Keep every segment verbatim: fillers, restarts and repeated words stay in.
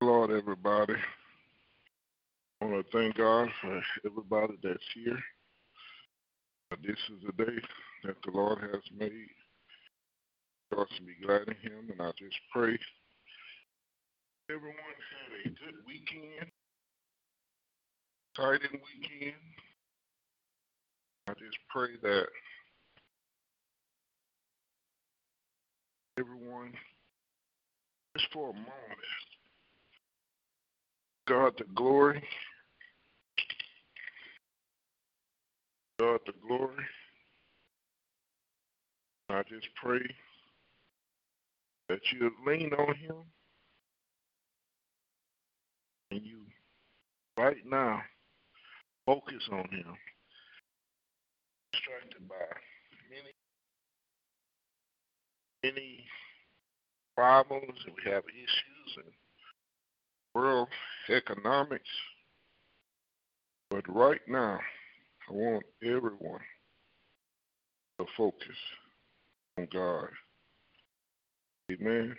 Lord, everybody. I want to thank God for everybody that's here. This is the day that the Lord has made. God should be glad in him, and I just pray everyone had a good weekend, exciting weekend. I just pray that everyone, just for a moment, God the glory, God the glory. I just pray that you lean on him and you right now focus on him. Distracted by many, many problems, and we have issues and world economics, but right now I want everyone to focus on God. Amen.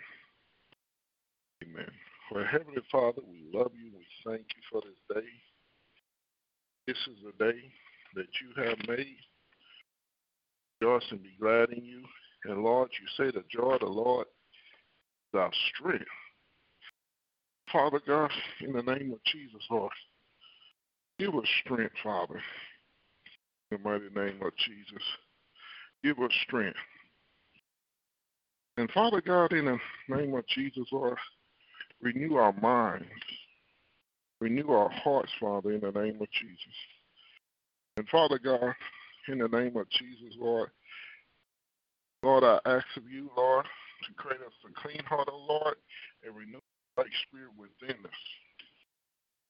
Amen. Well, Heavenly Father, we love you. We thank you for this day. This is a day that you have made. Rejoice and be glad in you. And Lord, you say the joy of the Lord is our strength. Father God, in the name of Jesus, Lord, give us strength, Father, in the mighty name of Jesus. Give us strength. And Father God, in the name of Jesus, Lord, renew our minds. Renew our hearts, Father, in the name of Jesus. And Father God, in the name of Jesus, Lord, Lord, I ask of you, Lord, to create us a clean heart, O Lord, and renew the right spirit within us.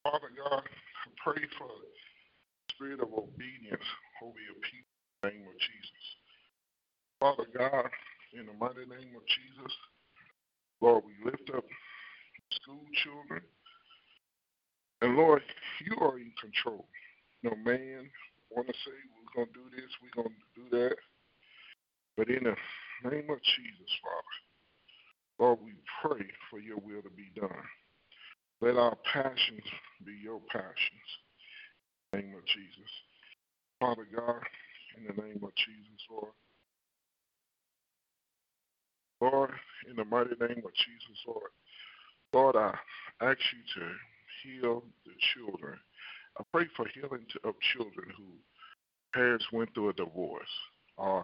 Father God, I pray for the spirit of obedience over your people in the name of Jesus. Father God, in the mighty name of Jesus, Lord, we lift up school children. And Lord, you are in control. No man want to say we're going to do this, we're going to do that. But in the name of Jesus, Father, Lord, we pray for your will to be done. Let our passions be your passions. In the name of Jesus. Father God, in the name of Jesus, Lord. Lord, in the mighty name of Jesus, Lord. Lord, I ask you to heal the children. I pray for healing of children who parents went through a divorce. Uh,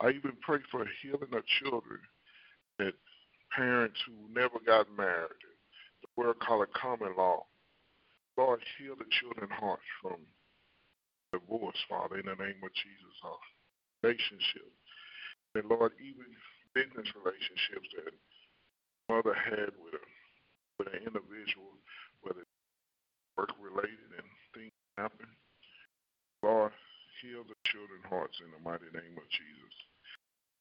I even pray for healing of children that parents who never got married, the word called a common law. Lord, heal the children's hearts from divorce, Father, in the name of Jesus. Our relationship. And Lord, even business relationships that mother had with a, with an individual, whether it's work-related and things happen. Lord, heal the children's hearts in the mighty name of Jesus.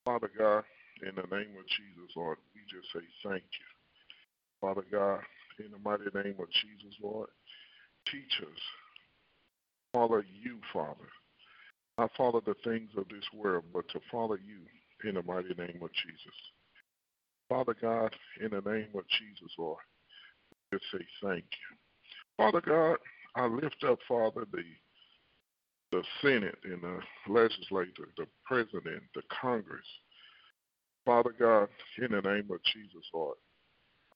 Father God, in the name of Jesus, Lord, we just say thank you. Father God, in the mighty name of Jesus, Lord, teach us. Follow you, Father. Not follow the things of this world, but to follow you in the mighty name of Jesus. Father God, in the name of Jesus, Lord, we just say thank you. Father God, I lift up, Father, the the Senate and the legislature, the President, the Congress. Father God, in the name of Jesus, Lord,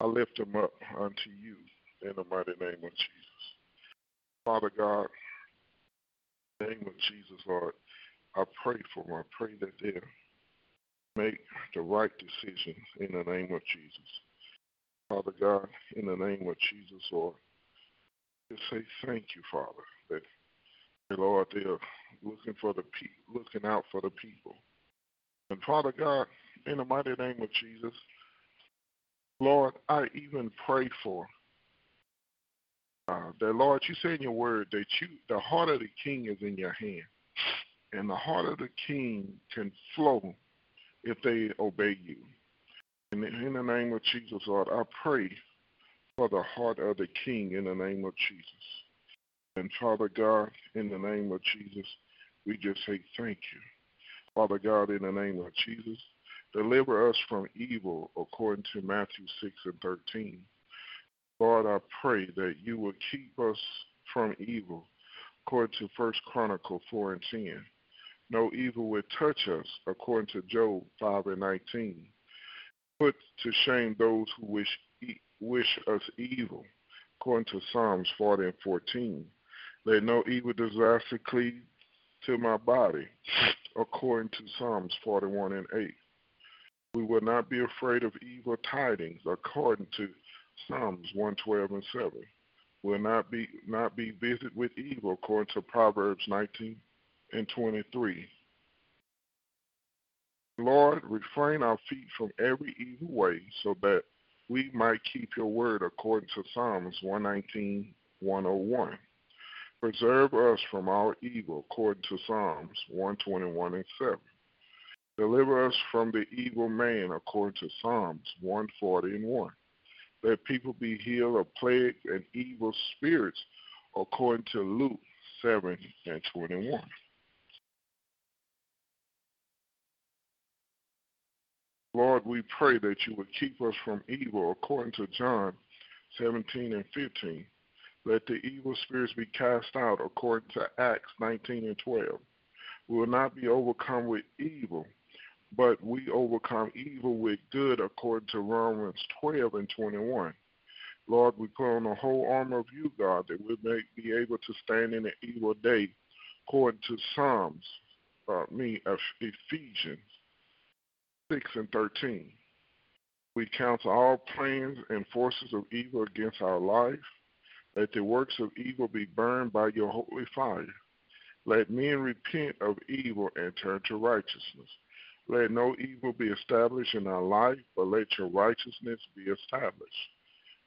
I lift them up unto you in the mighty name of Jesus. Father God, in the name of Jesus, Lord, I pray for them. I pray that they'll make the right decision in the name of Jesus. Father God, in the name of Jesus, Lord, just say thank you, Father, that Lord, they're looking for the pe- looking out for the people. And Father God, in the mighty name of Jesus, Lord, I even pray for Uh, that, Lord, you say in your word that you, the heart of the king is in your hand, and the heart of the king can flow if they obey you. And in the name of Jesus, Lord, I pray for the heart of the king in the name of Jesus. And, Father God, in the name of Jesus, we just say thank you. Father God, in the name of Jesus, deliver us from evil according to Matthew six and thirteen. Lord, I pray that you will keep us from evil according to First Chronicles four and ten. No evil will touch us according to Job five and nineteen. Put to shame those who wish, wish us evil according to Psalms forty and fourteen. Let no evil disaster cleave to my body according to Psalms forty-one and eight. We will not be afraid of evil tidings according to Psalms one twelve and seven. Will not be not be visited with evil according to Proverbs nineteen and twenty-three. Lord, refrain our feet from every evil way so that we might keep your word according to Psalms one nineteen, one oh one. Preserve us from all evil according to Psalms one twenty-one and seven. Deliver us from the evil man according to Psalms one forty and one. Let people be healed of plagues and evil spirits, according to Luke seven and twenty-one. Lord, we pray that you would keep us from evil, according to John seventeen and fifteen. Let the evil spirits be cast out, according to Acts nineteen and twelve. We will not be overcome with evil, but we overcome evil with good according to Romans twelve and twenty-one. Lord, we put on the whole armor of you, God, that we may be able to stand in the evil day according to Psalms, uh, me, Ephesians six and thirteen. We counsel all plans and forces of evil against our life. Let the works of evil be burned by your holy fire. Let men repent of evil and turn to righteousness. Let no evil be established in our life, but let your righteousness be established.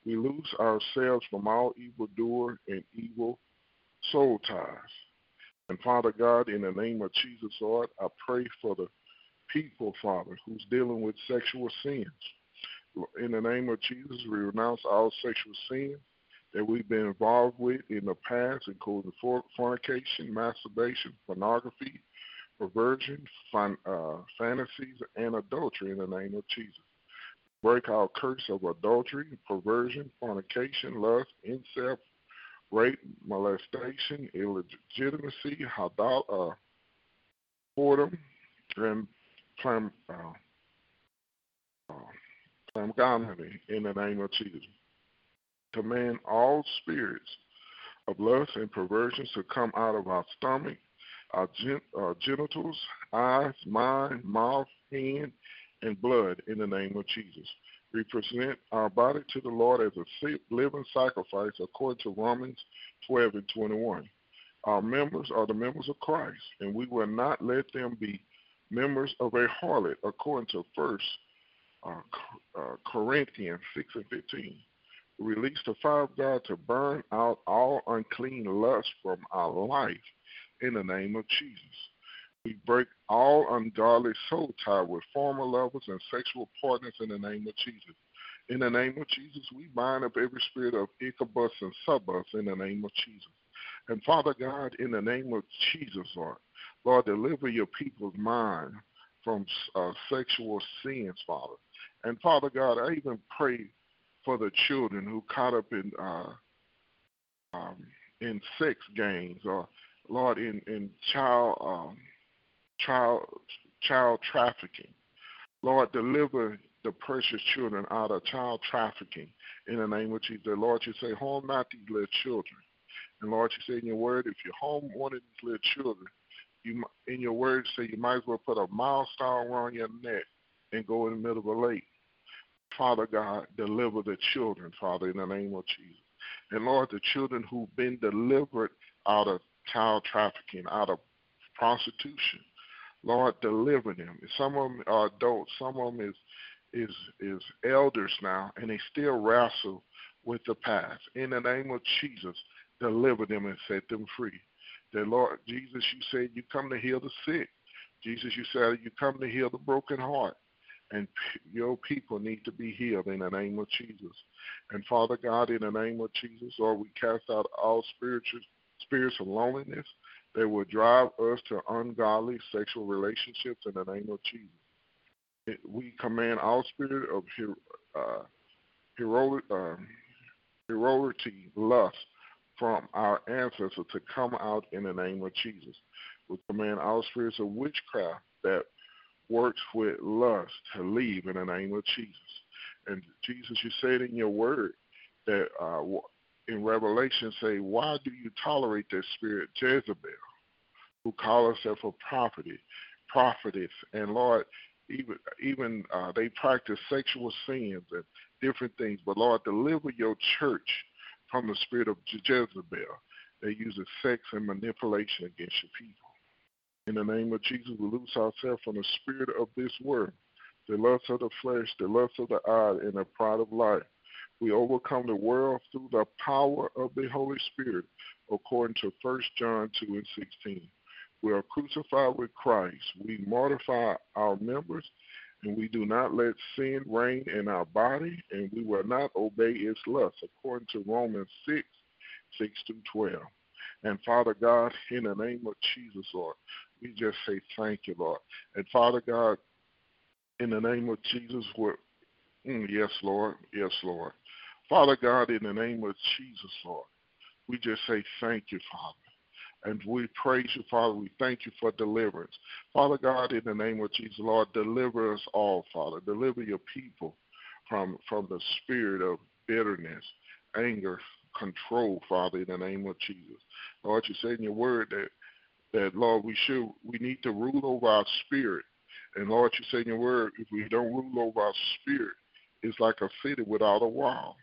We loose ourselves from all evildoer and evil soul ties. And Father God, in the name of Jesus, Lord, I pray for the people, Father, who's dealing with sexual sins. In the name of Jesus, we renounce all sexual sins that we've been involved with in the past, including fornication, masturbation, pornography, perversion, fun, uh, fantasies, and adultery in the name of Jesus. Break our curse of adultery, perversion, fornication, lust, incest, rape, molestation, illegitimacy, hadal, uh, boredom, and plam, uh, uh, plamgamy in the name of Jesus. Command all spirits of lust and perversion to come out of our stomach, Our, gen- our genitals, eyes, mind, mouth, hand, and blood in the name of Jesus. We present our body to the Lord as a living sacrifice according to Romans twelve and twenty-one. Our members are the members of Christ, and we will not let them be members of a harlot according to First Corinthians six and fifteen. We release the fire of God to burn out all unclean lust from our life. In the name of Jesus, we break all ungodly soul tie with former lovers and sexual partners in the name of Jesus. In the name of Jesus, we bind up every spirit of incubus and succubus in the name of Jesus. And Father God, in the name of Jesus, Lord, Lord, deliver your people's mind from uh, sexual sins, Father. And Father God, I even pray for the children who caught up in uh, um, in sex gangs or Lord, in, in child, um, child, child trafficking. Lord, deliver the precious children out of child trafficking in the name of Jesus. Lord, you say, harm not these little children. And Lord, you say in your word, if you harm one of these little children, you in your word say you might as well put a milestone around your neck and go in the middle of a lake. Father God, deliver the children, Father, in the name of Jesus. And Lord, the children who've been delivered out of child trafficking, out of prostitution. Lord, deliver them. Some of them are adults. Some of them is, is, is elders now, and they still wrestle with the past. In the name of Jesus, deliver them and set them free. That Lord Jesus, you said you come to heal the sick. Jesus, you said you come to heal the broken heart. And your people need to be healed in the name of Jesus. And Father God, in the name of Jesus, Lord, we cast out all spiritual spirits of loneliness that will drive us to ungodly sexual relationships in the name of Jesus. We command all spirit of uh, heroic, um, heroicity, lust from our ancestors to come out in the name of Jesus. We command all spirits of witchcraft that works with lust to leave in the name of Jesus. And Jesus, you said in your word that uh, in Revelation say, why do you tolerate that spirit Jezebel, who calls herself a property, prophetess? And Lord, even even uh, they practice sexual sins and different things. But Lord, deliver your church from the spirit of Jezebel. They use sex and manipulation against your people. In the name of Jesus, we loose ourselves from the spirit of this world, the lust of the flesh, the lust of the eye, and the pride of life. We overcome the world through the power of the Holy Spirit, according to First John two and sixteen. We are crucified with Christ. We mortify our members, and we do not let sin reign in our body, and we will not obey its lust, according to Romans six, six through twelve. And Father God, in the name of Jesus, Lord, we just say thank you, Lord. And Father God, in the name of Jesus, we're, mm, yes, Lord, yes, Lord. Father God, in the name of Jesus, Lord, we just say thank you, Father. And we praise you, Father. We thank you for deliverance. Father God, in the name of Jesus, Lord, deliver us all, Father. Deliver your people from, from the spirit of bitterness, anger, control, Father, in the name of Jesus. Lord, you said in your word that, that Lord, we should, we need to rule over our spirit. And Lord, you said in your word, if we don't rule over our spirit, it's like a city without a wall.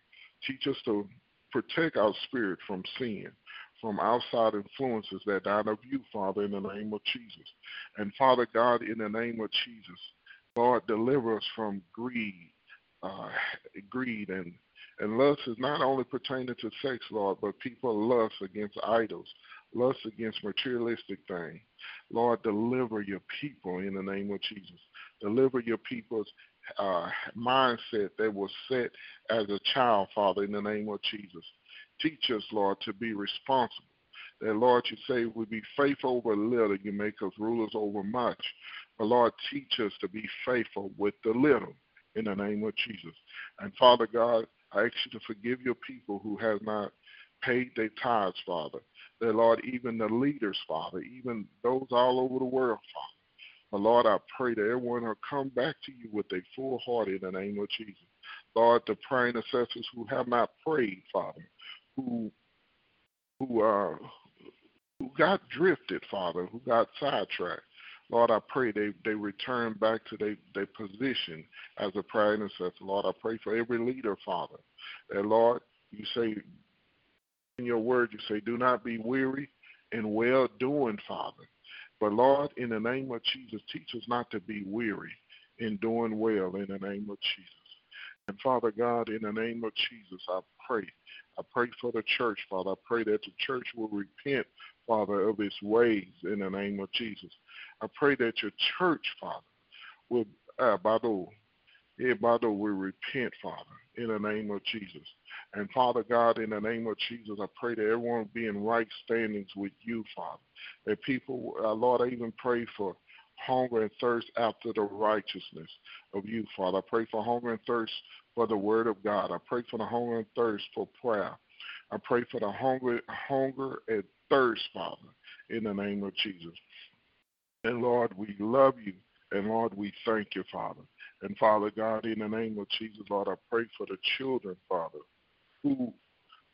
Teach us to protect our spirit from sin, from outside influences that are not of you, Father, in the name of Jesus. And Father God, in the name of Jesus, Lord, deliver us from greed, uh, greed and And lust is not only pertaining to sex, Lord, but people lust against idols, lust against materialistic things. Lord, deliver your people in the name of Jesus. Deliver your people's uh, mindset that was set as a child, Father, in the name of Jesus. Teach us, Lord, to be responsible. That, Lord, you say we be faithful over little, you make us rulers over much. But, Lord, teach us to be faithful with the little in the name of Jesus. And, Father God, I ask you to forgive your people who have not paid their tithes, Father. That, Lord, even the leaders, Father, even those all over the world, Father. But, Lord, I pray that everyone will come back to you with a full heart in the name of Jesus. Lord, the praying intercessors who have not prayed, Father, who who uh, who got drifted, Father, who got sidetracked. Lord, I pray they, they return back to their, their position as a prayer intercessor. Lord, I pray for every leader, Father. And Lord, you say in your word, you say, do not be weary in well-doing, Father. But Lord, in the name of Jesus, teach us not to be weary in doing well in the name of Jesus. And Father God, in the name of Jesus, I pray. I pray for the church, Father. I pray that the church will repent, Father, of its ways in the name of Jesus. I pray that your church, Father, will, uh, by the, yeah, by the, will repent, Father, in the name of Jesus. And Father God, in the name of Jesus, I pray that everyone be in right standings with you, Father. That people, uh, Lord, I even pray for hunger and thirst after the righteousness of you, Father. I pray for hunger and thirst for the word of God. I pray for the hunger and thirst for prayer. I pray for the hunger, hunger and thirst, Father, in the name of Jesus. And, Lord, we love you, and, Lord, we thank you, Father. And, Father God, in the name of Jesus, Lord, I pray for the children, Father, who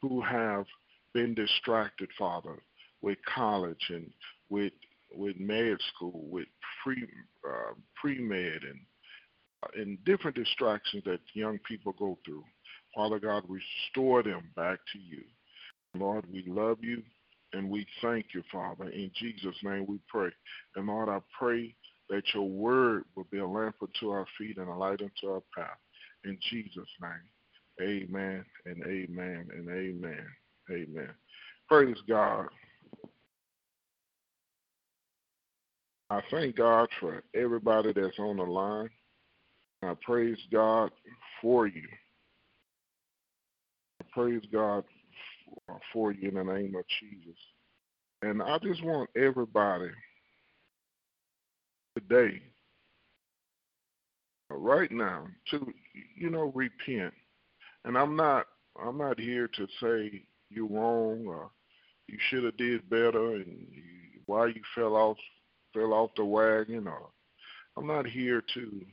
who have been distracted, Father, with college and with with med school, with pre, uh, pre-med and, uh, and different distractions that young people go through. Father God, restore them back to you. Lord, we love you. And we thank you, Father. In Jesus' name we pray. And, Lord, I pray that your word will be a lamp unto our feet and a light unto our path. In Jesus' name. Amen and amen and amen. Amen. Praise God. I thank God for everybody that's on the line. I praise God for you. I praise God for you in the name of Jesus. And I just want everybody today, right now, to, you know, repent. And I'm not I'm not here to say you're wrong or you should have did better and you, why you fell off fell off the wagon, or I'm not here to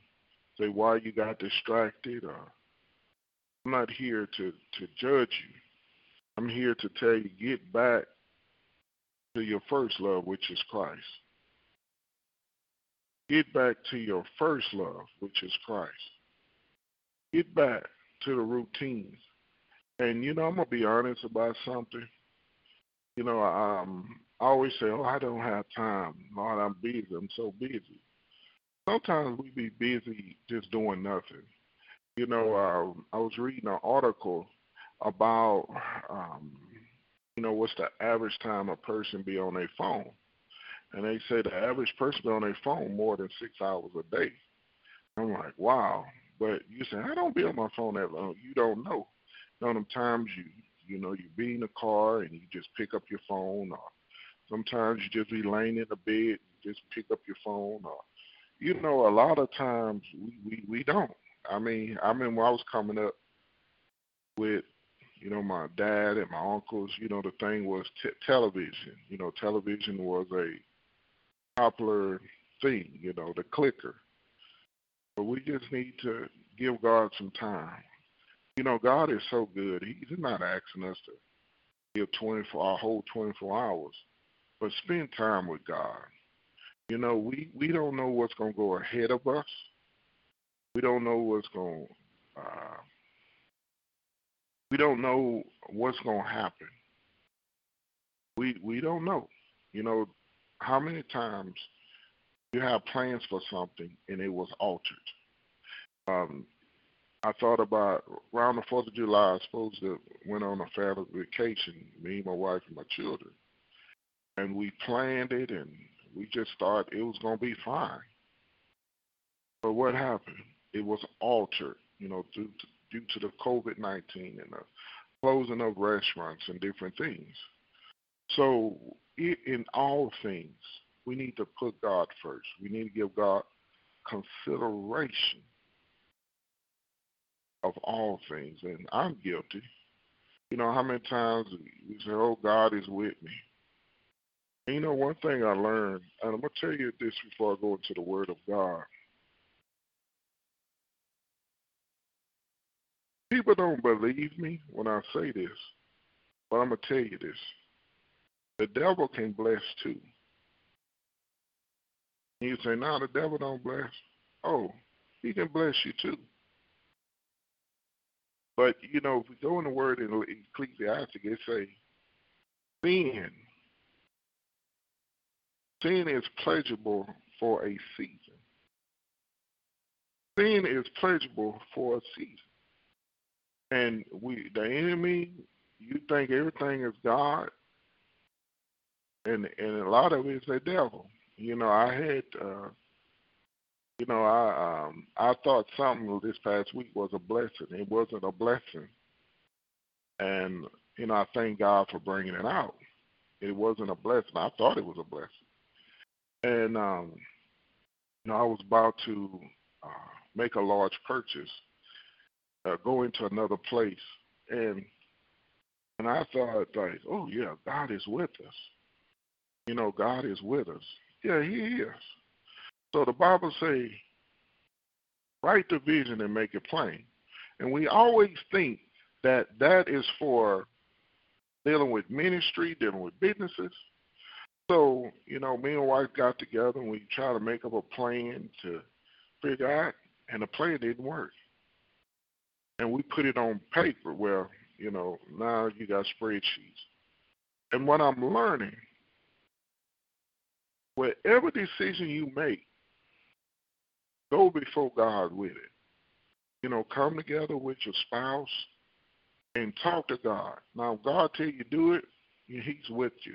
say why you got distracted, or I'm not here to, to judge you. I'm here to tell you, get back to your first love, which is Christ. Get back to your first love, which is Christ. Get back to the routines. And, you know, I'm going to be honest about something. You know, um, I always say, oh, I don't have time. Lord, I'm busy. I'm so busy. Sometimes we be busy just doing nothing. You know, uh, I was reading an article about, um, you know, what's the average time a person be on their phone. And they say the average person be on their phone more than six hours a day. I'm like, wow. But you say, I don't be on my phone that long. You don't know. You know, sometimes you, you know, you be in the car and you just pick up your phone, or sometimes you just be laying in the bed and just pick up your phone, or, you know, a lot of times we, we, we don't. I mean, I mean, when I was coming up with, you know, my dad and my uncles, you know, the thing was t- television. You know, television was a popular thing, you know, the clicker. But we just need to give God some time. You know, God is so good. He's not asking us to give twenty-four, our whole twenty-four hours, but spend time with God. You know, we, we don't know what's going to go ahead of us. We don't know what's going to, uh, we don't know what's going to happen. We, we don't know. You know, how many times you have plans for something and it was altered? Um, I thought about around the fourth of July, I was supposed to went on a family vacation, me, my wife, and my children. And we planned it, and we just thought it was going to be fine. But what happened? It was altered, you know, due to, due to the covid nineteen and the closing of restaurants and different things. So it, in all things, we need to put God first. We need to give God consideration of all things. And I'm guilty. You know, how many times we say, oh, God is with me. And you know, one thing I learned, and I'm going to tell you this before I go into the Word of God. People don't believe me when I say this, but I'm going to tell you this. The devil can bless too. And you say, no, the devil don't bless. Oh, he can bless you too. But, you know, if we go in the word in Ecclesiastes, it says, sin. Sin is pleasurable for a season. Sin is pleasurable for a season. And we, the enemy, you think everything is God, and and a lot of it is the devil. You know, I had, uh, you know, I um, I thought something this past week was a blessing. It wasn't a blessing. And, you know, I thank God for bringing it out. It wasn't a blessing. I thought it was a blessing. And, um, you know, I was about to uh, make a large purchase, uh, go into another place. And and I thought, like, oh, yeah, God is with us. You know, God is with us. Yeah, he is. So the Bible says, write the vision and make it plain. And we always think that that is for dealing with ministry, dealing with businesses. So, you know, me and wife got together and we tried to make up a plan to figure out, and the plan didn't work. And we put it on paper. Well, you know, now you got spreadsheets. And what I'm learning, whatever decision you make, go before God with it. You know, come together with your spouse, and talk to God. Now, if God tell you do it, he's with you.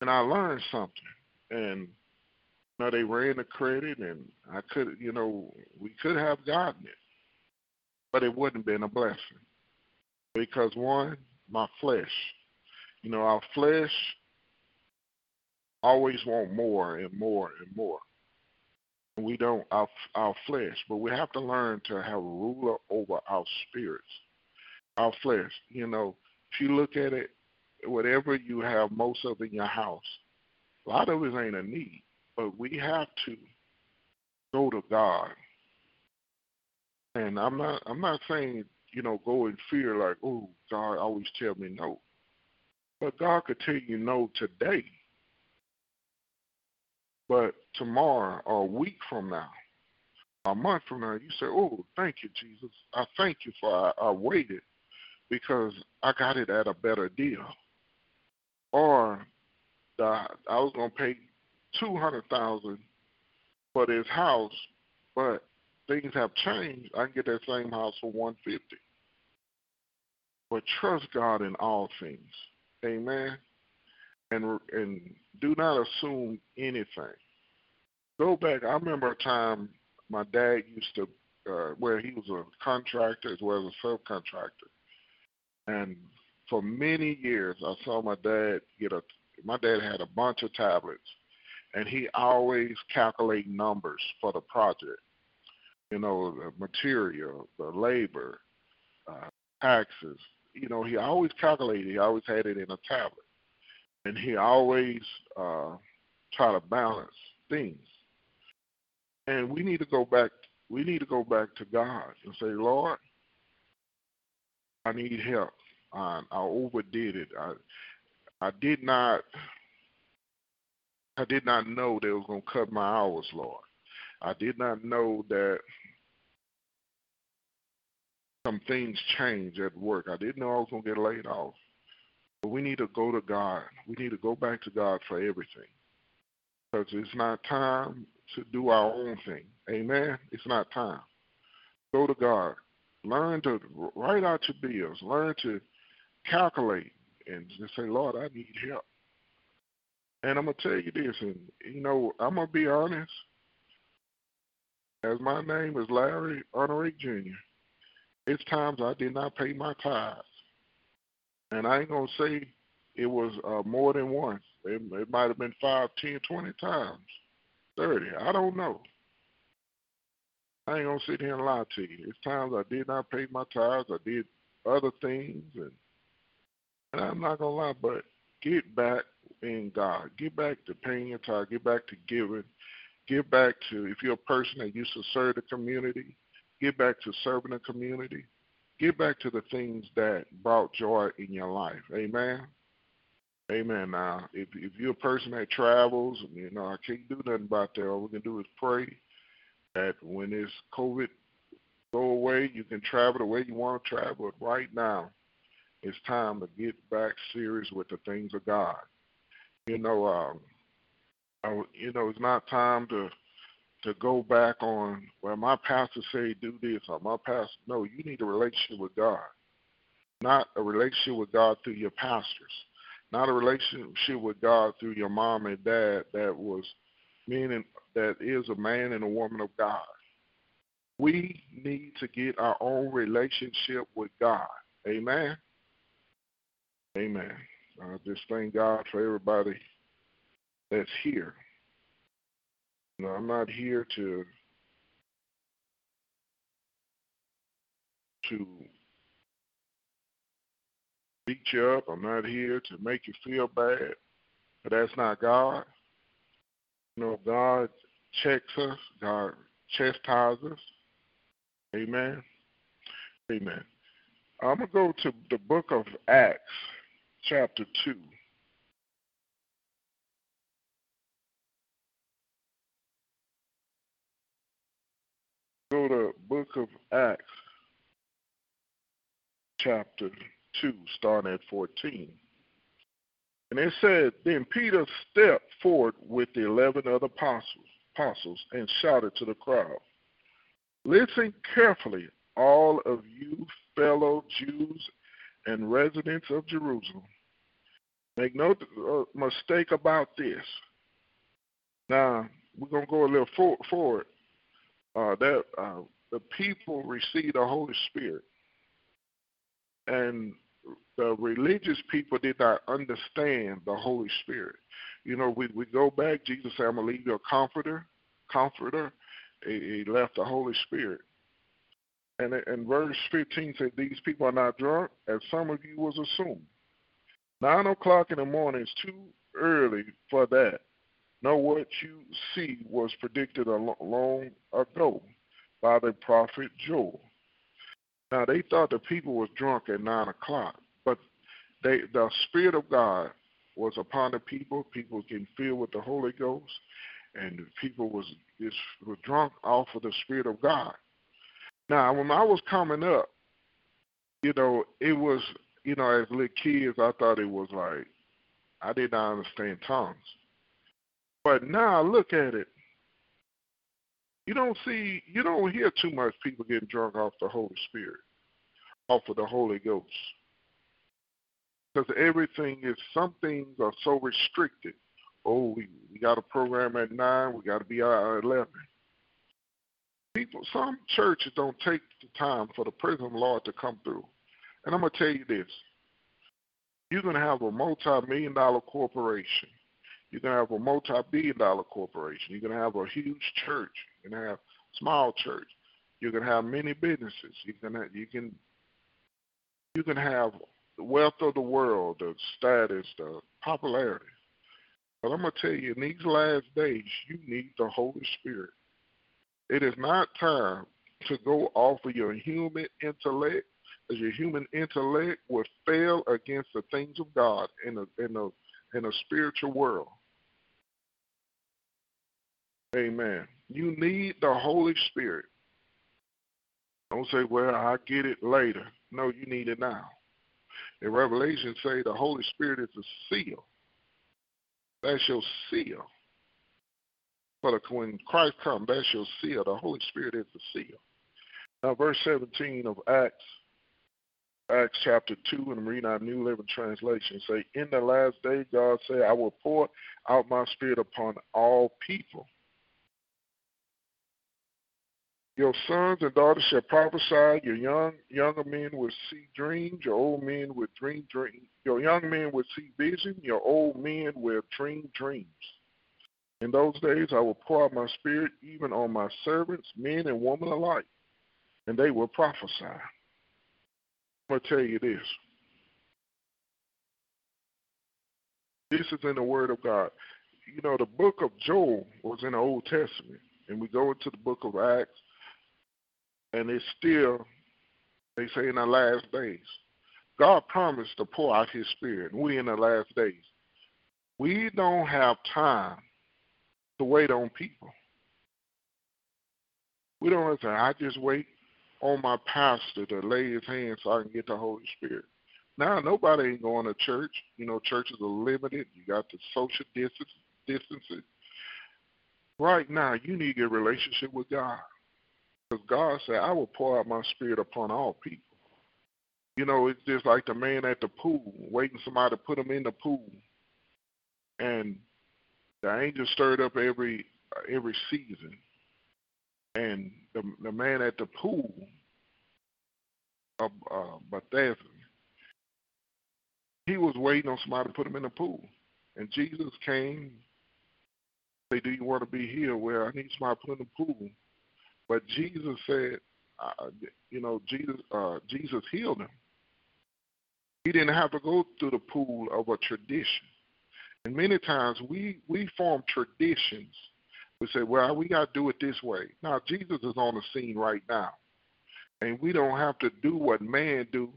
And I learned something. And you know, they ran the credit, and I could, you know, we could have gotten it, but it wouldn't have been a blessing. Because, one, my flesh. You know, our flesh always want more and more and more. We don't, our, our flesh, but we have to learn to have a ruler over our spirits, our flesh. You know, if you look at it, whatever you have most of in your house, a lot of it ain't a need, but we have to go to God. And I'm not, I'm not saying, you know, go in fear like, oh, God always tell me no. But God could tell you no today. But tomorrow or a week from now, a month from now, you say, oh, thank you, Jesus. I thank you for I, I waited because I got it at a better deal. Or the, I was going to pay two hundred thousand dollars for this house, but things have changed. I can get that same house for one hundred fifty thousand dollars. But trust God in all things. Amen. And, and do not assume anything. Go back. I remember a time my dad used to, uh, where he was a contractor as well as a subcontractor. And for many years, I saw my dad get a, my dad had a bunch of tablets, and he always calculated numbers for the project. You know, the material, the labor, uh, taxes. You know, he always calculated. He always had it in a tablet. And he always uh, try to balance things. And we need to go back. We need to go back to God and say, Lord, I need help. I, I overdid it. I I did not. I did not know they was gonna cut my hours, Lord. I did not know that some things change at work. I didn't know I was gonna get laid off. But we need to go to God. We need to go back to God for everything. Because it's not time to do our own thing. Amen? It's not time. Go to God. Learn to write out your bills. Learn to calculate and just say, Lord, I need help. And I'm going to tell you this, and, you know, I'm going to be honest. As my name is Larry Honorik Junior, it's times I did not pay my tithes. And I ain't going to say it was uh, more than once. It, it might have been five, ten, twenty times, thirty. I don't know. I ain't going to sit here and lie to you. It's times I did not pay my tithes. I did other things. And, and I'm not going to lie, but get back in God. Get back to paying your tithes. Get back to giving. Get back to, if you're a person that used to serve the community, get back to serving the community. Get back to the things that brought joy in your life. Amen? Amen. Now, if, if you're a person that travels, you know, I can't do nothing about that. All we can do is pray that when this COVID go away, you can travel the way you want to travel. But right now, it's time to get back serious with the things of God. You know, um, I, you know, it's not time to, to go back on, well, my pastor say do this, or my pastor, no, you need a relationship with God, not a relationship with God through your pastors, not a relationship with God through your mom and dad that was meaning that is a man and a woman of God. We need to get our own relationship with God. Amen? Amen. I just thank God for everybody that's here. No, I'm not here to to beat you up. I'm not here to make you feel bad. But that's not God. You know, God checks us. God chastises us. Amen. Amen. I'm going to go to the book of Acts, chapter two. Go to book of Acts, chapter two, starting at fourteen. And it said, then Peter stepped forward with the eleven other apostles, apostles and shouted to the crowd, listen carefully all of you fellow Jews and residents of Jerusalem. Make no uh, mistake about this. Now, we're going to go a little for, forward. Uh, that, uh, the people received the Holy Spirit, and the religious people did not understand the Holy Spirit. You know, we, we go back, Jesus said, I'm going to leave you a comforter. Comforter. He, he left the Holy Spirit. And in verse fifteen said, these people are not drunk, as some of you was assumed. Nine o'clock in the morning is too early for that. Know what you see was predicted a long ago by the prophet Joel. Now, they thought the people was drunk at nine o'clock, but they, the Spirit of God was upon the people. People getting filled with the Holy Ghost, and the people was, was drunk off of the Spirit of God. Now, when I was coming up, you know, it was, you know, as little kids, I thought it was like, I did not understand tongues. But now I look at it, you don't see, you don't hear too much people getting drunk off the Holy Spirit, off of the Holy Ghost. Because everything is, some things are so restricted. Oh, we, we got a program at nine, we got to be out at eleven. People, some churches don't take the time for the presence of the Lord to come through. And I'm going to tell you this. You're going to have a multi-million dollar corporation. You're going to have a multi-billion dollar corporation. You're going to have a huge church. You're going to have a small church. You're going to have many businesses. You're going to, you can, you can have the wealth of the world, the status, the popularity. But I'm going to tell you, in these last days, you need the Holy Spirit. It is not time to go off of your human intellect, as your human intellect will fail against the things of God in a, in a, in a spiritual world. Amen. You need the Holy Spirit. Don't say, well, I'll get it later. No, you need it now. In Revelation, say the Holy Spirit is a seal. That's your seal. But when Christ comes, that's your seal. The Holy Spirit is the seal. Now, verse seventeen of Acts, Acts chapter two, and I'm reading our New Living Translation. Say, in the last day, God said, I will pour out my Spirit upon all people. Your sons and daughters shall prophesy. Your young younger men will see dreams. Your old men will dream dreams. Your young men will see vision. Your old men will dream dreams. In those days, I will pour out my Spirit even on my servants, men and women alike, and they will prophesy. I'm going to tell you this. This is in the Word of God. You know, the book of Joel was in the Old Testament, and we go into the book of Acts, and it's still, they say, in the last days. God promised to pour out his Spirit, and we in the last days. We don't have time to wait on people. We don't have time. I just wait on my pastor to lay his hands so I can get the Holy Spirit. Now, nobody ain't going to church. You know, churches are limited. You got the social distance, distances. Right now, you need your relationship with God. Because God said, I will pour out my Spirit upon all people. You know, it's just like the man at the pool, waiting somebody to put him in the pool. And the angel stirred up every every season. And the, the man at the pool of uh, Bethesda, he was waiting on somebody to put him in the pool. And Jesus came, said, do you want to be healed? Well, I need somebody to put in the pool. But Jesus said, uh, you know, Jesus uh, Jesus healed him. He didn't have to go through the pool of a tradition. And many times we, we form traditions. We say, well, we got to do it this way. Now, Jesus is on the scene right now. And we don't have to do what man do.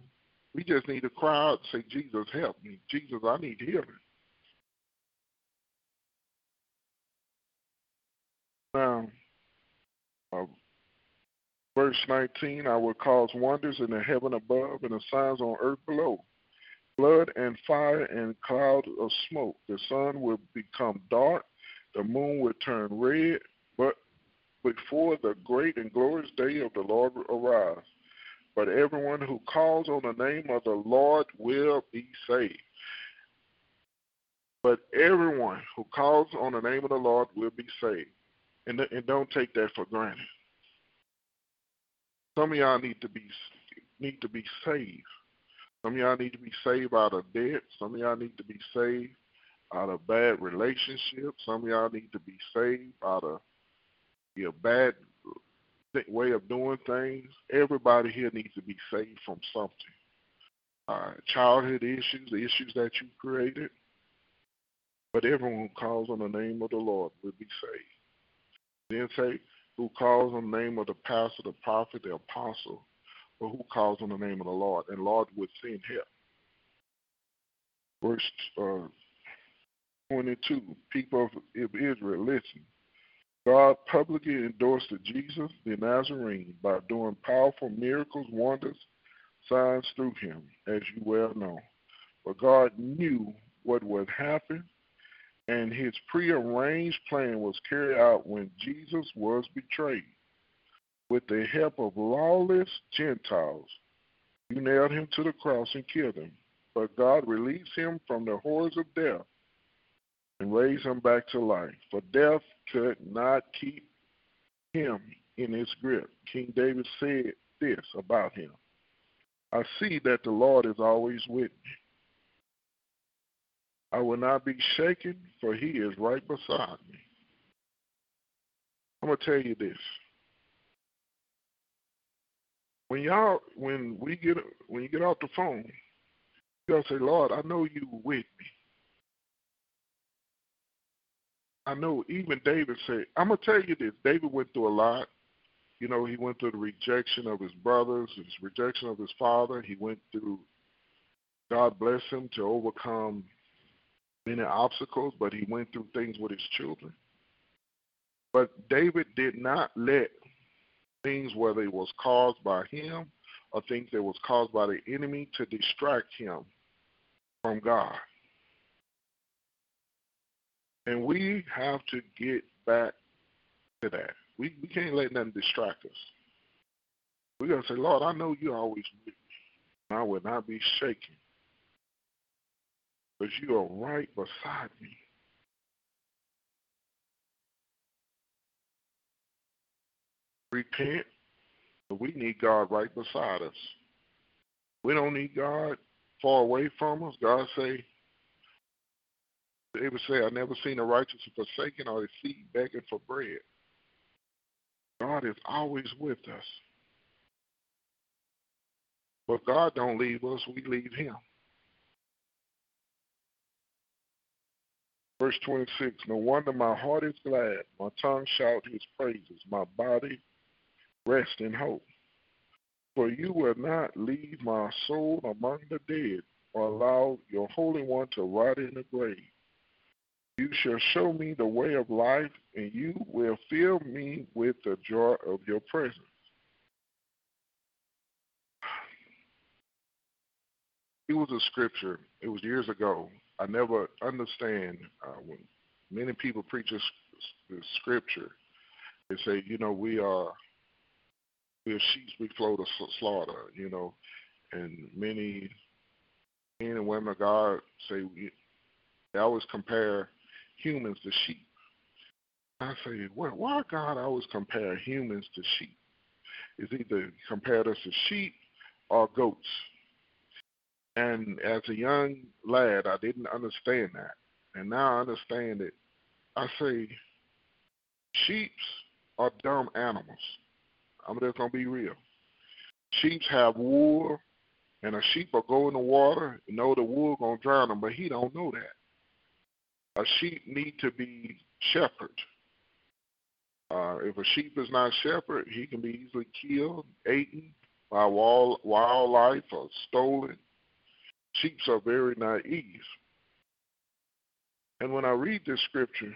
We just need to cry out and say, Jesus, help me. Jesus, I need healing. Now, uh, verse nineteen, I will cause wonders in the heaven above and the signs on earth below, blood and fire and cloud of smoke. The sun will become dark, the moon will turn red, but before the great and glorious day of the Lord arrives, but everyone who calls on the name of the Lord will be saved. But everyone who calls on the name of the Lord will be saved. And, and don't take that for granted. Some of y'all need to be need to be saved. Some of y'all need to be saved out of debt. Some of y'all need to be saved out of bad relationships. Some of y'all need to be saved out of your bad way of doing things. Everybody here needs to be saved from something. Uh, childhood issues, the issues that you created. But everyone who calls on the name of the Lord will be saved. Then say, who calls on the name of the pastor, the prophet, the apostle, or who calls on the name of the Lord, and Lord would send help. Verse uh, twenty-two, people of Israel, listen. God publicly endorsed Jesus the Nazarene by doing powerful miracles, wonders, signs through him, as you well know. But God knew what would happen, and his prearranged plan was carried out when Jesus was betrayed. With the help of lawless Gentiles, you nailed him to the cross and killed him. But God released him from the horrors of death and raised him back to life. For death could not keep him in its grip. King David said this about him: I see that the Lord is always with me. I will not be shaken, for he is right beside me. I'm going to tell you this. When y'all, when we get, when you get off the phone, y'all say, Lord, I know you were with me. I know even David said, I'm going to tell you this, David went through a lot. You know, he went through the rejection of his brothers, his rejection of his father. He went through, God bless him, to overcome many obstacles, but he went through things with his children. But David did not let things, whether it was caused by him or things that was caused by the enemy, to distract him from God. And we have to get back to that. We, we can't let nothing distract us. We're going to say, Lord, I know you always with me, and I will not be shaken, because you are right beside me. Repent, but we need God right beside us. We don't need God far away from us. God say, David say, I never seen a righteous forsaken or his seed begging for bread. God is always with us. But God don't leave us, we leave him. Verse twenty-six, no wonder my heart is glad, my tongue shout his praises, my body rest in hope. For you will not leave my soul among the dead, or allow your Holy One to rot in the grave. You shall show me the way of life, and you will fill me with the joy of your presence. It was a scripture, it was years ago. I never understand uh, when many people preach the scripture. They say, you know, we are we are sheep we flow to slaughter, you know, and many men and women of God say we, they always compare humans to sheep. I say, well, why God always compare humans to sheep? It's either compared us to sheep or goats. And as a young lad, I didn't understand that. And now I understand it. I say, sheep are dumb animals. I'm just going to be real. Sheep have wool, and a sheep will go in the water and know the wool going to drown them, but he don't know that. A sheep need to be shepherded. Uh, if a sheep is not shepherded, he can be easily killed, eaten by wild, wildlife, or stolen. Sheep are very naive. And when I read this scripture,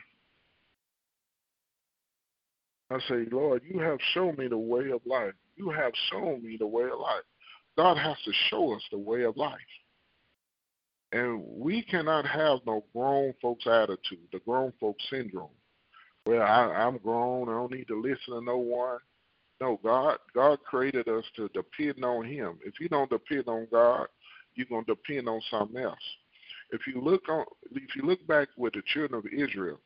I say, Lord, you have shown me the way of life. You have shown me the way of life. God has to show us the way of life. And we cannot have no grown folks attitude, the grown folks syndrome, where I, I'm grown, I don't need to listen to no one. No, God, God created us to depend on him. If you don't depend on God, you're going to depend on something else. If you look on, if you look back with the children of Israel,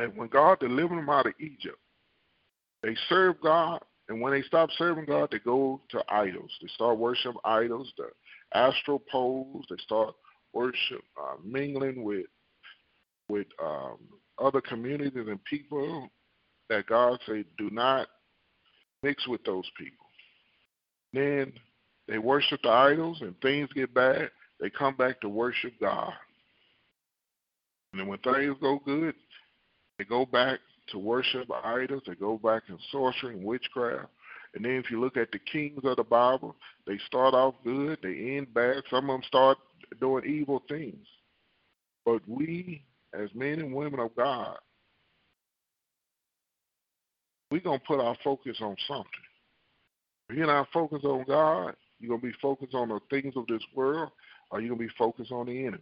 and when God delivered them out of Egypt, they served God, and when they stopped serving God, they go to idols. They start worshiping idols, the astral poles. They start worship, uh, mingling with with um, other communities and people that God say do not mix with those people. Then they worship the idols, and things get bad. They come back to worship God. And then when things go good, they go back to worship idols. They go back in sorcery and witchcraft. And then if you look at the kings of the Bible, they start off good, they end bad. Some of them start doing evil things. But we, as men and women of God, we're going to put our focus on something. If you're not focused on God, you're going to be focused on the things of this world, or you're going to be focused on the enemy.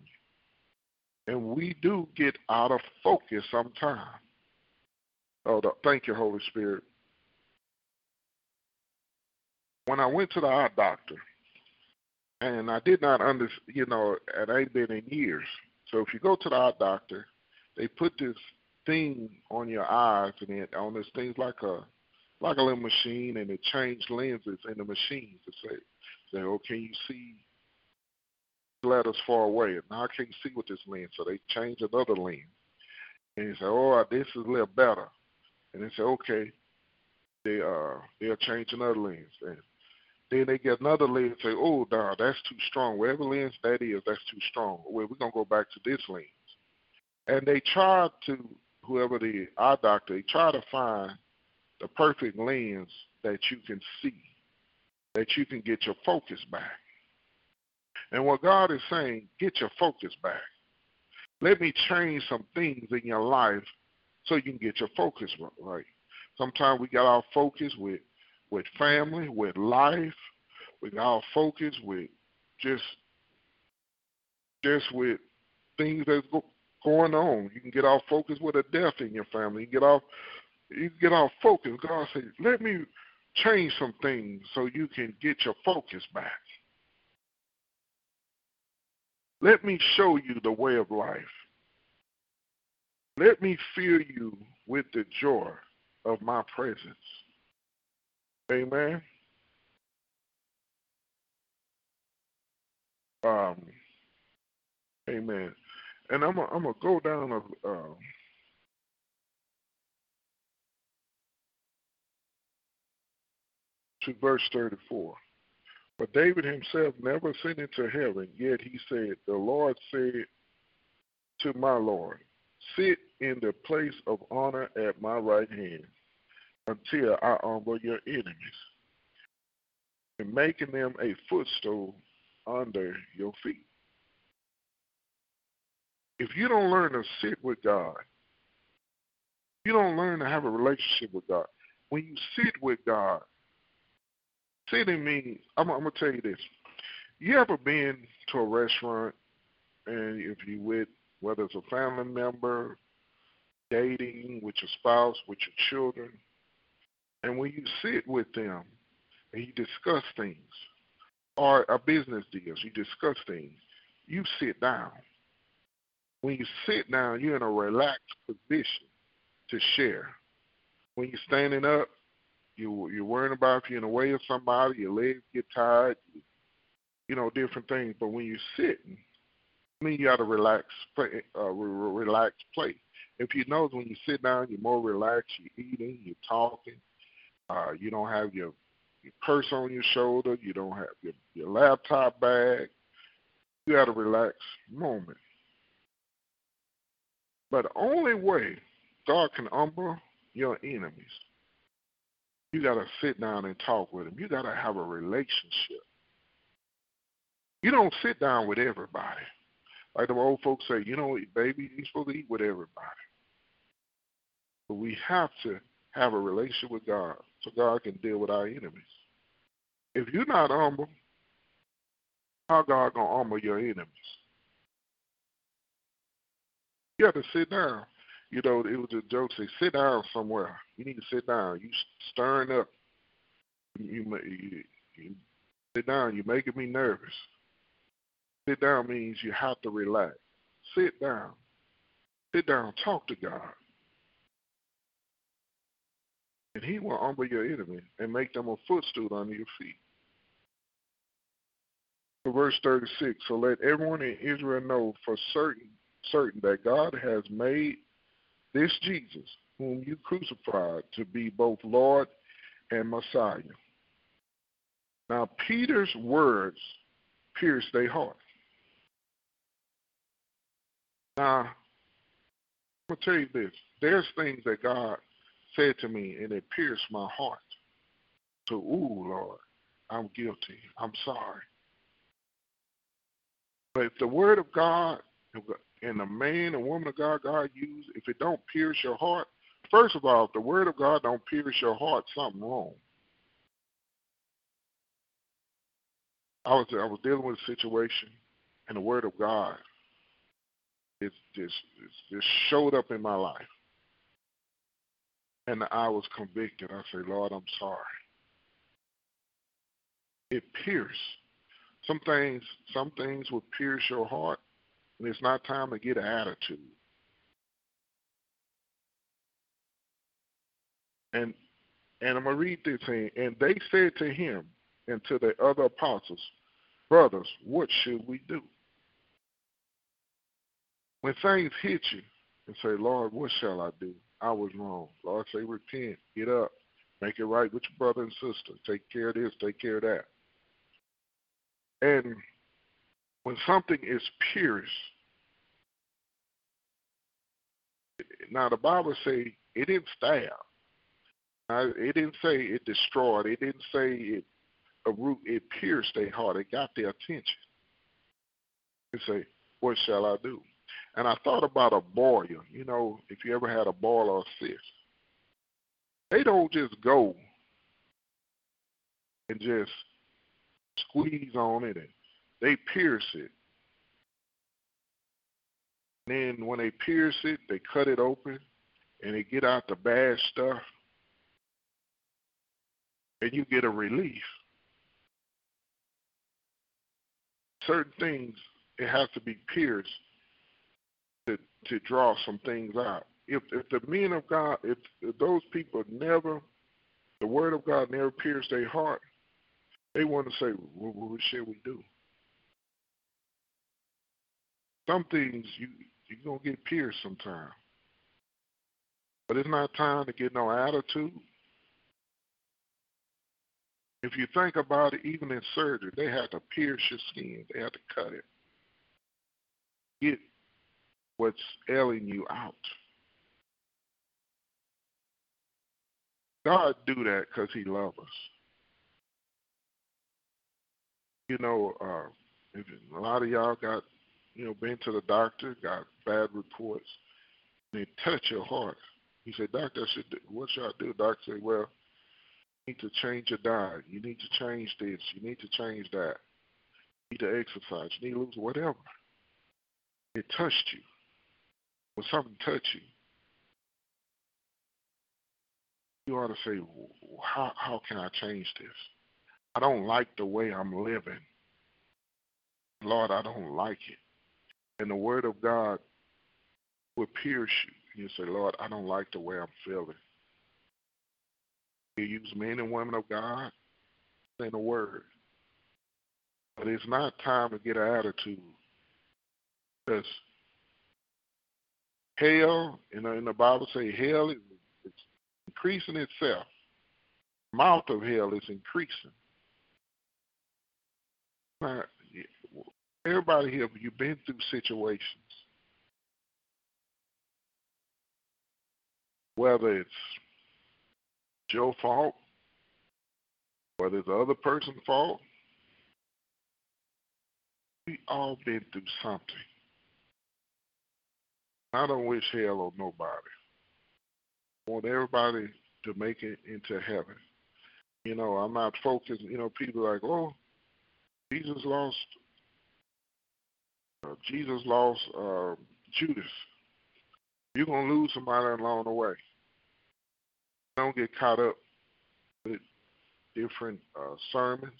And we do get out of focus sometimes. Oh, thank you, Holy Spirit. When I went to the eye doctor, and I did not understand, you know, it ain't been in years. So if you go to the eye doctor, they put this thing on your eyes, and it, on this thing's like a like a little machine, and it changed lenses in the machine to say, say, oh, can you see letters far away? And now I can't see with this lens, so they change another lens. And they say, oh, this is a little better. And they say, okay, they, uh, they'll change another lens. And then they get another lens and say, oh, no, that's too strong. Whatever lens that is, that's too strong. Well, we're going to go back to this lens. And they try to, whoever the eye doctor, they try to find the perfect lens that you can see, that you can get your focus back. And what God is saying, get your focus back. Let me change some things in your life so you can get your focus right. Sometimes we got our focus with, with family, with life. We got our focus with just, just with things that's go, going on. You can get our focus with a death in your family. You can get our You get off focus. God said, let me change some things so you can get your focus back. Let me show you the way of life. Let me fill you with the joy of my presence. Amen. Um, amen. And I'm going to go down a... Uh, to verse thirty-four. But David himself never ascended to heaven, yet he said, the Lord said to my Lord, sit in the place of honor at my right hand until I humble your enemies and making them a footstool under your feet. If you don't learn to sit with God, you don't learn to have a relationship with God. When you sit with God, sitting means, I'm, I'm going to tell you this. You ever been to a restaurant, and if you with, whether it's a family member, dating with your spouse, with your children, and when you sit with them and you discuss things, or a business deals, you discuss things, you sit down. When you sit down, you're in a relaxed position to share. When you're standing up, You, you're worrying about if you're in the way of somebody, your legs get tired, you know, different things. But when you're sitting, I mean, you got to relax, uh, relax place. If you notice, when you sit down, you're more relaxed, you're eating, you're talking. Uh, you don't have your, your purse on your shoulder. You don't have your, your laptop bag. You got a relaxed moment. But the only way God can humble your enemies, you got to sit down and talk with them. You got to have a relationship. You don't sit down with everybody. Like the old folks say, you know, baby, you're supposed to eat with everybody. But we have to have a relationship with God so God can deal with our enemies. If you're not humble, how God going to humble your enemies? You have to sit down. you know, it was a joke. Say, sit down somewhere. You need to sit down. You stirring up. You, you, you sit down. You're making me nervous. Sit down means you have to relax. Sit down. Sit down. Talk to God. And he will humble your enemy and make them a footstool under your feet. So verse thirty-six, so let everyone in Israel know for certain, certain that God has made this Jesus, whom you crucified, to be both Lord and Messiah. Now Peter's words pierced their heart. Now, I'm going to tell you this. There's things that God said to me, and it pierced my heart. So, ooh, Lord, I'm guilty. I'm sorry. But if the word of God and the man and woman of God God used, if it don't pierce your heart, first of all, if the word of God don't pierce your heart, something wrong. I was I was dealing with a situation, and the word of God it just it just showed up in my life. And I was convicted. I said, Lord, I'm sorry. It pierced. Some things, some things will pierce your heart, and it's not time to get an attitude. And and I'm going to read this thing. And they said to him and to the other apostles, brothers, what should we do? When things hit you and say, Lord, what shall I do? I was wrong. Lord, say, repent, get up, make it right with your brother and sister. Take care of this, take care of that. And when something is pierced, now the Bible says it didn't stab. Now, it didn't say it destroyed. It didn't say it a root. It pierced their heart. It got their attention. They say, what shall I do? And I thought about a boiler. You know, if you ever had a boiler or a sis, they don't just go and just squeeze on it. And they pierce it. And then when they pierce it, they cut it open, and they get out the bad stuff, and you get a relief. Certain things, it has to be pierced to, to draw some things out. If, if the men of God, if, if those people never, the word of God never pierced their heart, they want to say, well, what should we do? Some things, you, you're going to get pierced sometime. But it's not time to get no attitude. If you think about it, even in surgery, they have to pierce your skin. They have to cut it. Get what's ailing you out. God do that because he loves us. You know, uh, if a lot of y'all got, you know, been to the doctor, got bad reports, and they touch your heart. You say, doctor, I should do, what should I do? The doctor say, well, you need to change your diet. You need to change this. You need to change that. You need to exercise. You need to lose whatever. It touched you. When something touched you, you ought to say, well, how, how can I change this? I don't like the way I'm living. Lord, I don't like it. And the word of God will pierce you. You say, Lord, I don't like the way I'm feeling. You use men and women of God in the word. But it's not time to get an attitude. Because hell, you know, in the Bible say hell is it's increasing itself. The mouth of hell is increasing. Now, everybody here, you've been through situations. Whether it's your fault, whether it's the other person's fault, we all been through something. I don't wish hell on nobody. I want everybody to make it into heaven. You know, I'm not focused. You know, people are like, oh, Jesus lost, uh, Jesus lost uh, Judas. You're going to lose somebody along the way. Don't get caught up with different uh, sermons.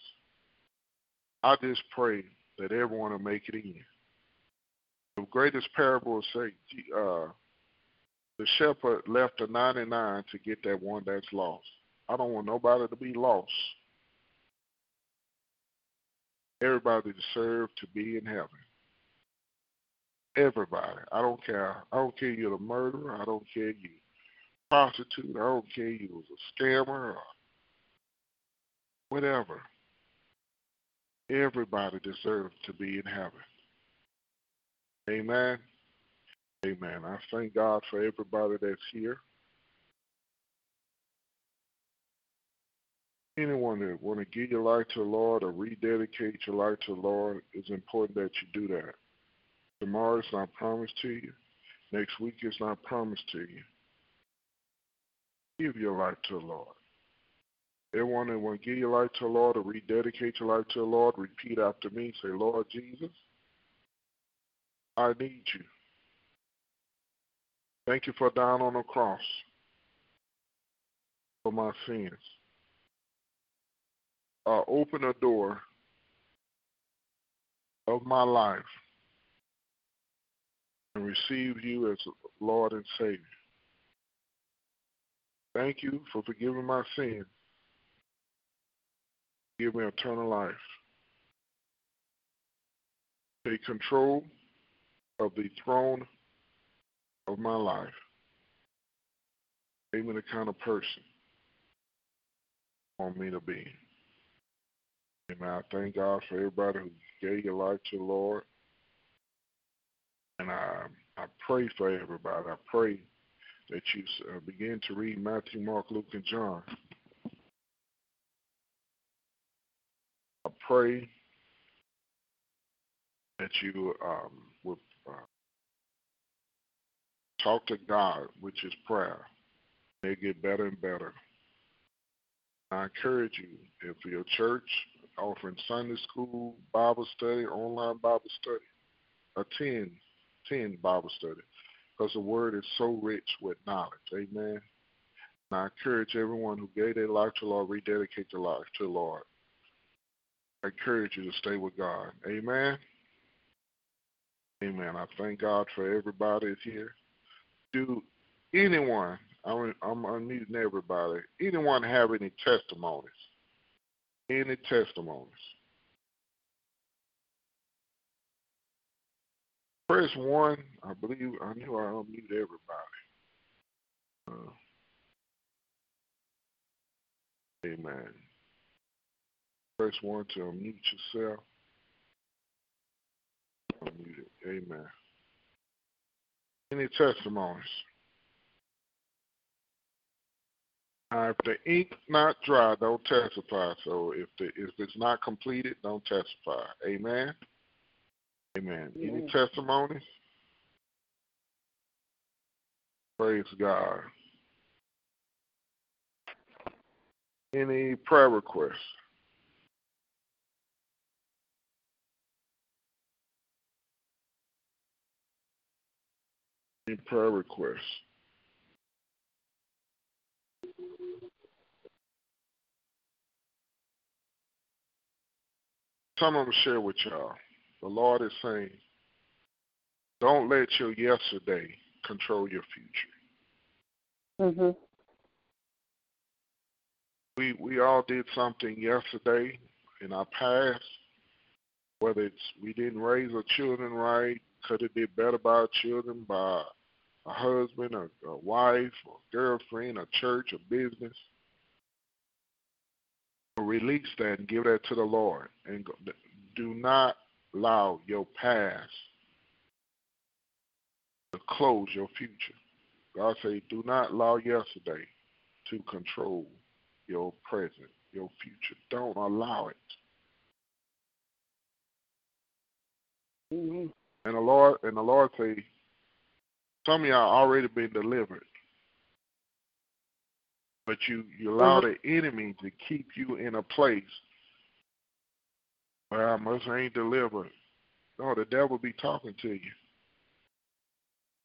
I just pray that everyone will make it in. The greatest parable is say, uh, the shepherd left the ninety-nine to get that one that's lost. I don't want nobody to be lost. Everybody deserves to be in heaven. Everybody. I don't care. I don't care you're a murderer. I don't care you prostitute. I don't care you was a scammer or whatever. Everybody deserves to be in heaven. Amen. Amen. I thank God for everybody that's here. Anyone that want to give your life to the Lord or rededicate your life to the Lord, it's important that you do that. Tomorrow is not promised to you. Next week is not promised to you. Give your life to the Lord. Everyone that want to give your life to the Lord or rededicate your life to the Lord, repeat after me. Say, Lord Jesus, I need you. Thank you for dying on the cross for my sins. Uh, open a door of my life and receive you as Lord and Savior. Thank you for forgiving my sins. Give me eternal life. Take control of the throne of my life. Give me the kind of person you want me to be. Amen. I thank God for everybody who gave your life to the Lord. And I, I pray for everybody. I pray that you uh, begin to read Matthew, Mark, Luke, and John. I pray that you um, would uh, talk to God, which is prayer. They get better and better. I encourage you, if your church offering Sunday school, Bible study, online Bible study, attend, attend Bible study, because the Word is so rich with knowledge. Amen. And I encourage everyone who gave their life to the Lord, rededicate their life to the Lord. I encourage you to stay with God. Amen. Amen. I thank God for everybody here. Do anyone, I'm, I'm unmuting everybody, anyone have any testimonies? Any testimonies? Press one. I believe I knew I unmuted everybody. Uh, amen. Press one to unmute yourself. Unmuted. Amen. Any testimonies? Uh, if the ink not dry, don't testify. So if the, if it's not completed, don't testify. Amen? Amen. Yeah. Any testimonies? Praise God. Any prayer requests? Any prayer requests? Some of them share with y'all. The Lord is saying, don't let your yesterday control your future. Mm-hmm. We we all did something yesterday in our past, whether it's we didn't raise our children right, could have did better by our children, by a husband, or a wife, or girlfriend, a church, a business. Release that and give that to the Lord. And go, do not allow your past to close your future. God say, do not allow yesterday to control your present, your future. Don't allow it. Mm-hmm. And the Lord, and the Lord say, some of y'all already been delivered. But you, you allow the enemy to keep you in a place where I must ain't delivered. No, the devil be talking to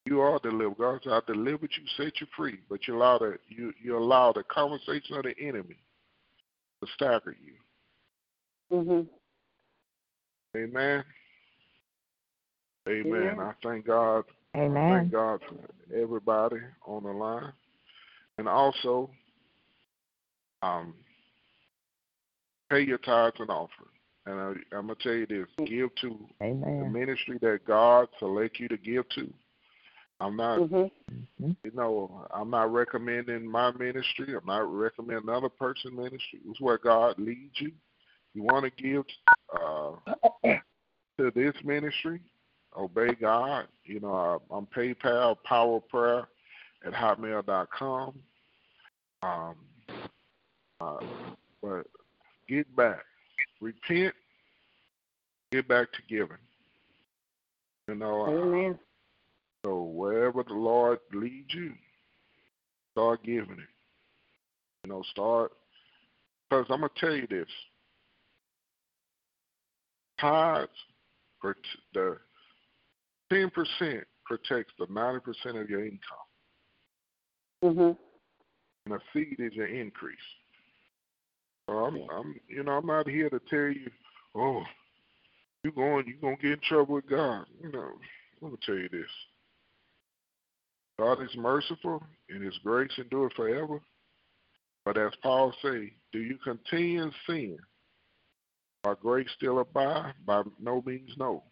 you. You are delivered. God said, I delivered you, set you free. But you allow the, you, you allow the conversation of the enemy to stagger you. Mm-hmm. Amen. Amen. Amen. I thank God. Amen. I thank God for everybody on the line. And also, um, pay your tithes and offering. And I, I'm going to tell you this, give to Amen. The ministry that God selects you to give to. I'm not, mm-hmm. you know, I'm not recommending my ministry. I'm not recommending another person's ministry. It's where God leads you. You want to give uh, to this ministry, obey God. You know, I'm PayPal, powerprayer at hotmail dot com. Um, uh, but get back. Repent, get back to giving. You know, Amen. Uh, so wherever the Lord leads you, start giving it. You know, start, because I'm going to tell you this. Tithes, the ten percent protects the ninety percent of your income. Mm-hmm. And a seed is your increase. I'm, I'm, you know, I'm not here to tell you, oh, you're going, you're going to get in trouble with God. You know, let me tell you this. God is merciful, and His grace endures forever. But as Paul says, do you continue in sin? Our grace still abide? By no means, no.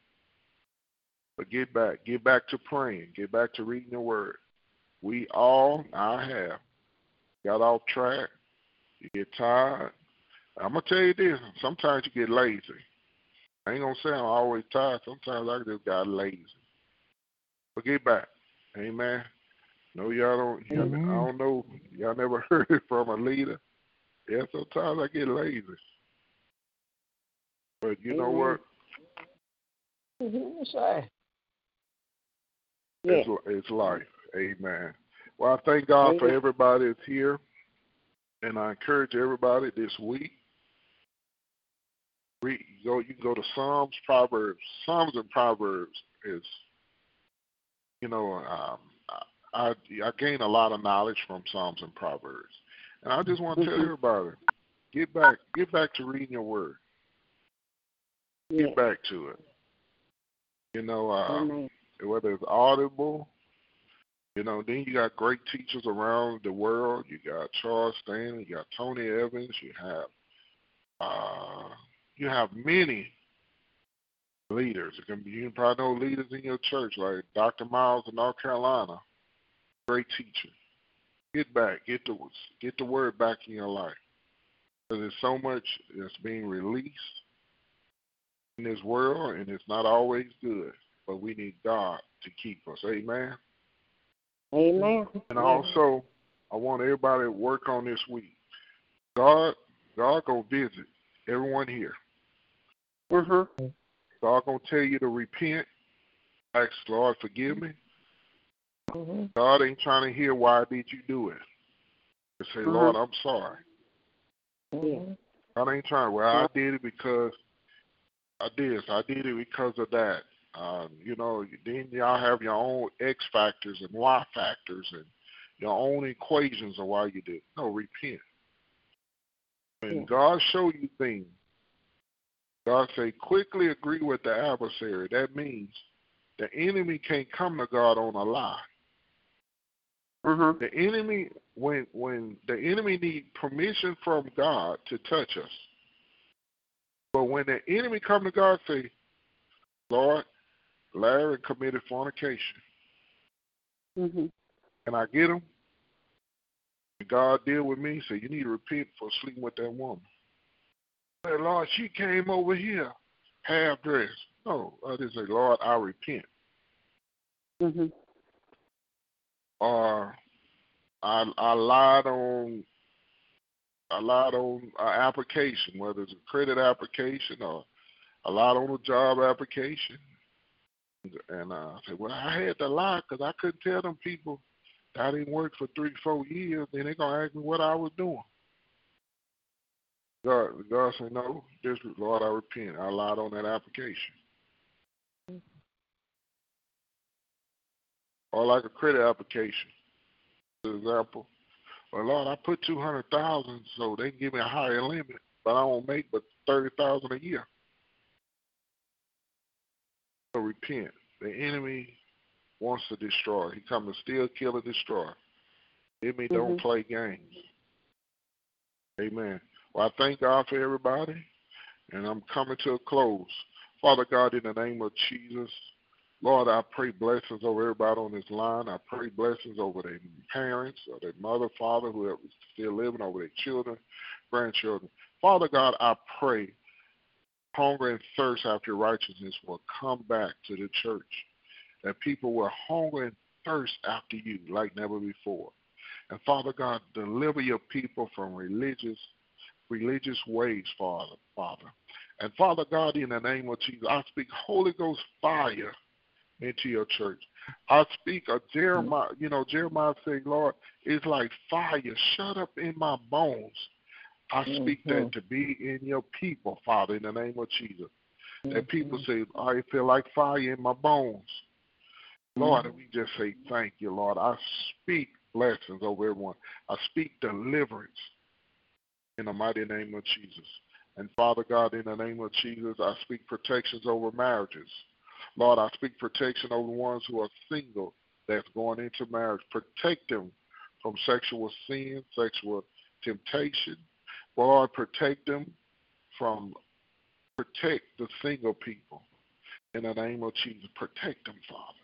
But get back. Get back to praying. Get back to reading the Word. We all, I have, got off track. You get tired. I'm going to tell you this, sometimes you get lazy. I ain't going to say I'm always tired. Sometimes I just got lazy. But get back. Amen. No, y'all don't, y'all, mm-hmm. I don't know, y'all never heard it from a leader. Yeah, sometimes I get lazy. But you mm-hmm. know what? Mm-hmm. It's life. Yeah. It's, it's life. Amen. Well, I thank God mm-hmm. for everybody that's here. And I encourage everybody this week, read, you, go, you can go to Psalms, Proverbs. Psalms and Proverbs is, you know, um, I, I, I gain a lot of knowledge from Psalms and Proverbs. And I just want to tell everybody, get back, get back to reading your word. Get yeah. back to it. You know, um, whether it's audible. You know, then you got great teachers around the world. You got Charles Stanley, you got Tony Evans, you have uh, you have many leaders. It can be, you probably know leaders in your church like Doctor Miles in North Carolina, great teacher. Get back, get the get the word back in your life. Because there's so much that's being released in this world, and it's not always good. But we need God to keep us. Amen. Amen. And also, I want everybody to work on this week. God, God gonna visit everyone here. Mm-hmm. God gonna tell you to repent. Ask Lord, forgive me. Mm-hmm. God ain't trying to hear why did you do it. They say, mm-hmm. Lord, I'm sorry. Mm-hmm. God ain't trying. Well, I did it because I did this. I did it because of that. Um, you know, then y'all have your own X factors and Y factors and your own equations of why you did. No, repent. When yeah. God show you things, God say, quickly agree with the adversary. That means the enemy can't come to God on a lie. Mm-hmm. The enemy, when when the enemy needs permission from God to touch us. But when the enemy come to God, say, Lord, Larry committed fornication. Mm-hmm. And I get him. And God deal with me, so you need to repent for sleeping with that woman. Say, Lord, she came over here half dressed. No, I just say, Lord, I repent. Mm-hmm. Or uh, I I lied on I lied on an application, whether it's a credit application or a lot on a job application. And uh, I said, well, I had to lie because I couldn't tell them people that I didn't work for three, four years, and they're going to ask me what I was doing. God, God said, no, just, Lord, I repent. I lied on that application. Mm-hmm. or like a credit application, for example. Well, Lord, I put two hundred thousand dollars so they can give me a higher limit, but I don't make but thirty thousand dollars a year. So repent. The enemy wants to destroy. He comes to steal, kill, and destroy. The enemy mm-hmm. don't play games. Amen. Well, I thank God for everybody, and I'm coming to a close. Father God, in the name of Jesus, Lord, I pray blessings over everybody on this line. I pray blessings over their parents or their mother, father, whoever's still living, over their children, grandchildren. Father God, I pray hunger and thirst after righteousness will come back to the church, that people will hunger and thirst after you like never before. And, Father God, deliver your people from religious religious ways, Father. Father. And, Father God, in the name of Jesus, I speak Holy Ghost fire into your church. I speak of Jeremiah. You know, Jeremiah said, Lord, it's like fire shut up in my bones. I speak mm-hmm. that to be in your people, Father, in the name of Jesus. Mm-hmm. That people say, I feel like fire in my bones. Mm-hmm. Lord, and we just say, thank you, Lord. I speak blessings over everyone. I speak deliverance in the mighty name of Jesus. And Father God, in the name of Jesus, I speak protections over marriages. Lord, I speak protection over the ones who are single that's going into marriage. Protect them from sexual sin, sexual temptation. Lord, protect them from, protect the single people in the name of Jesus. Protect them, Father.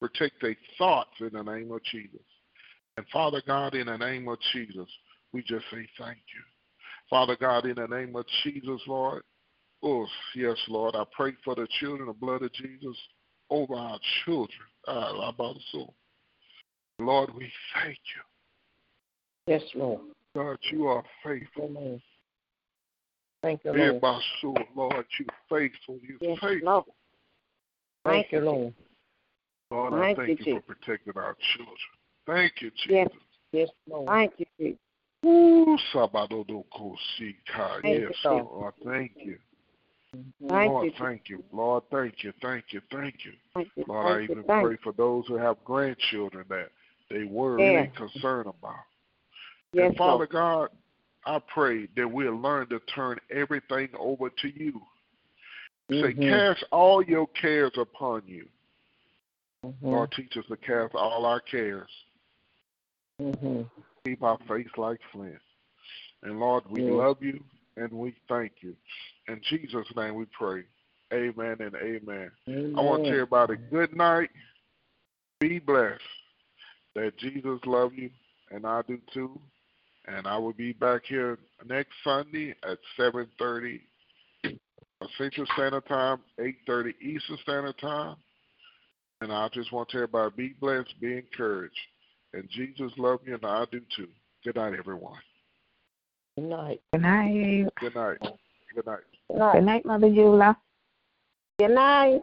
Protect their thoughts in the name of Jesus. And Father God, in the name of Jesus, we just say thank you. Father God, in the name of Jesus, Lord, oh, yes, Lord, I pray for the children, the blood of Jesus, over our children. Uh, about soul. Lord, we thank you. Yes, Lord. God, you are faithful. Amen. Thank you, Lord. By soul, Lord, you faithful. You yes, faithful. Lord. Thank, thank you, Lord. Lord, thank I thank you, you for protecting our children. Thank you, Jesus. Yes, yes, Lord. Thank you, Jesus. Ooh, sabado do kosika. Yes, Lord. Lord, thank you. Thank Lord, you. Thank you. Lord, thank you, thank you, thank you. Thank you. Lord, thank I even you, pray you. For those who have grandchildren that they worry yes. and concerned about. Yes, and Father Lord. God, I pray that we'll learn to turn everything over to you. Mm-hmm. Say, cast all your cares upon you. Mm-hmm. Lord, teach us to cast all our cares. Mm-hmm. Keep our face like flint. And Lord, we yes. love you and we thank you. In Jesus' name we pray. Amen and amen. amen. I want to tell everybody good night. Be blessed. That Jesus love you and I do too. And I will be back here next Sunday at seven thirty Central Standard Time, eight thirty Eastern Standard Time. And I just want to tell everybody, be blessed, be encouraged. And Jesus loves you, and I do too. Good night, everyone. Good night. Good night. Good night. Good night. Good night, Good night Mother Eula. Good night.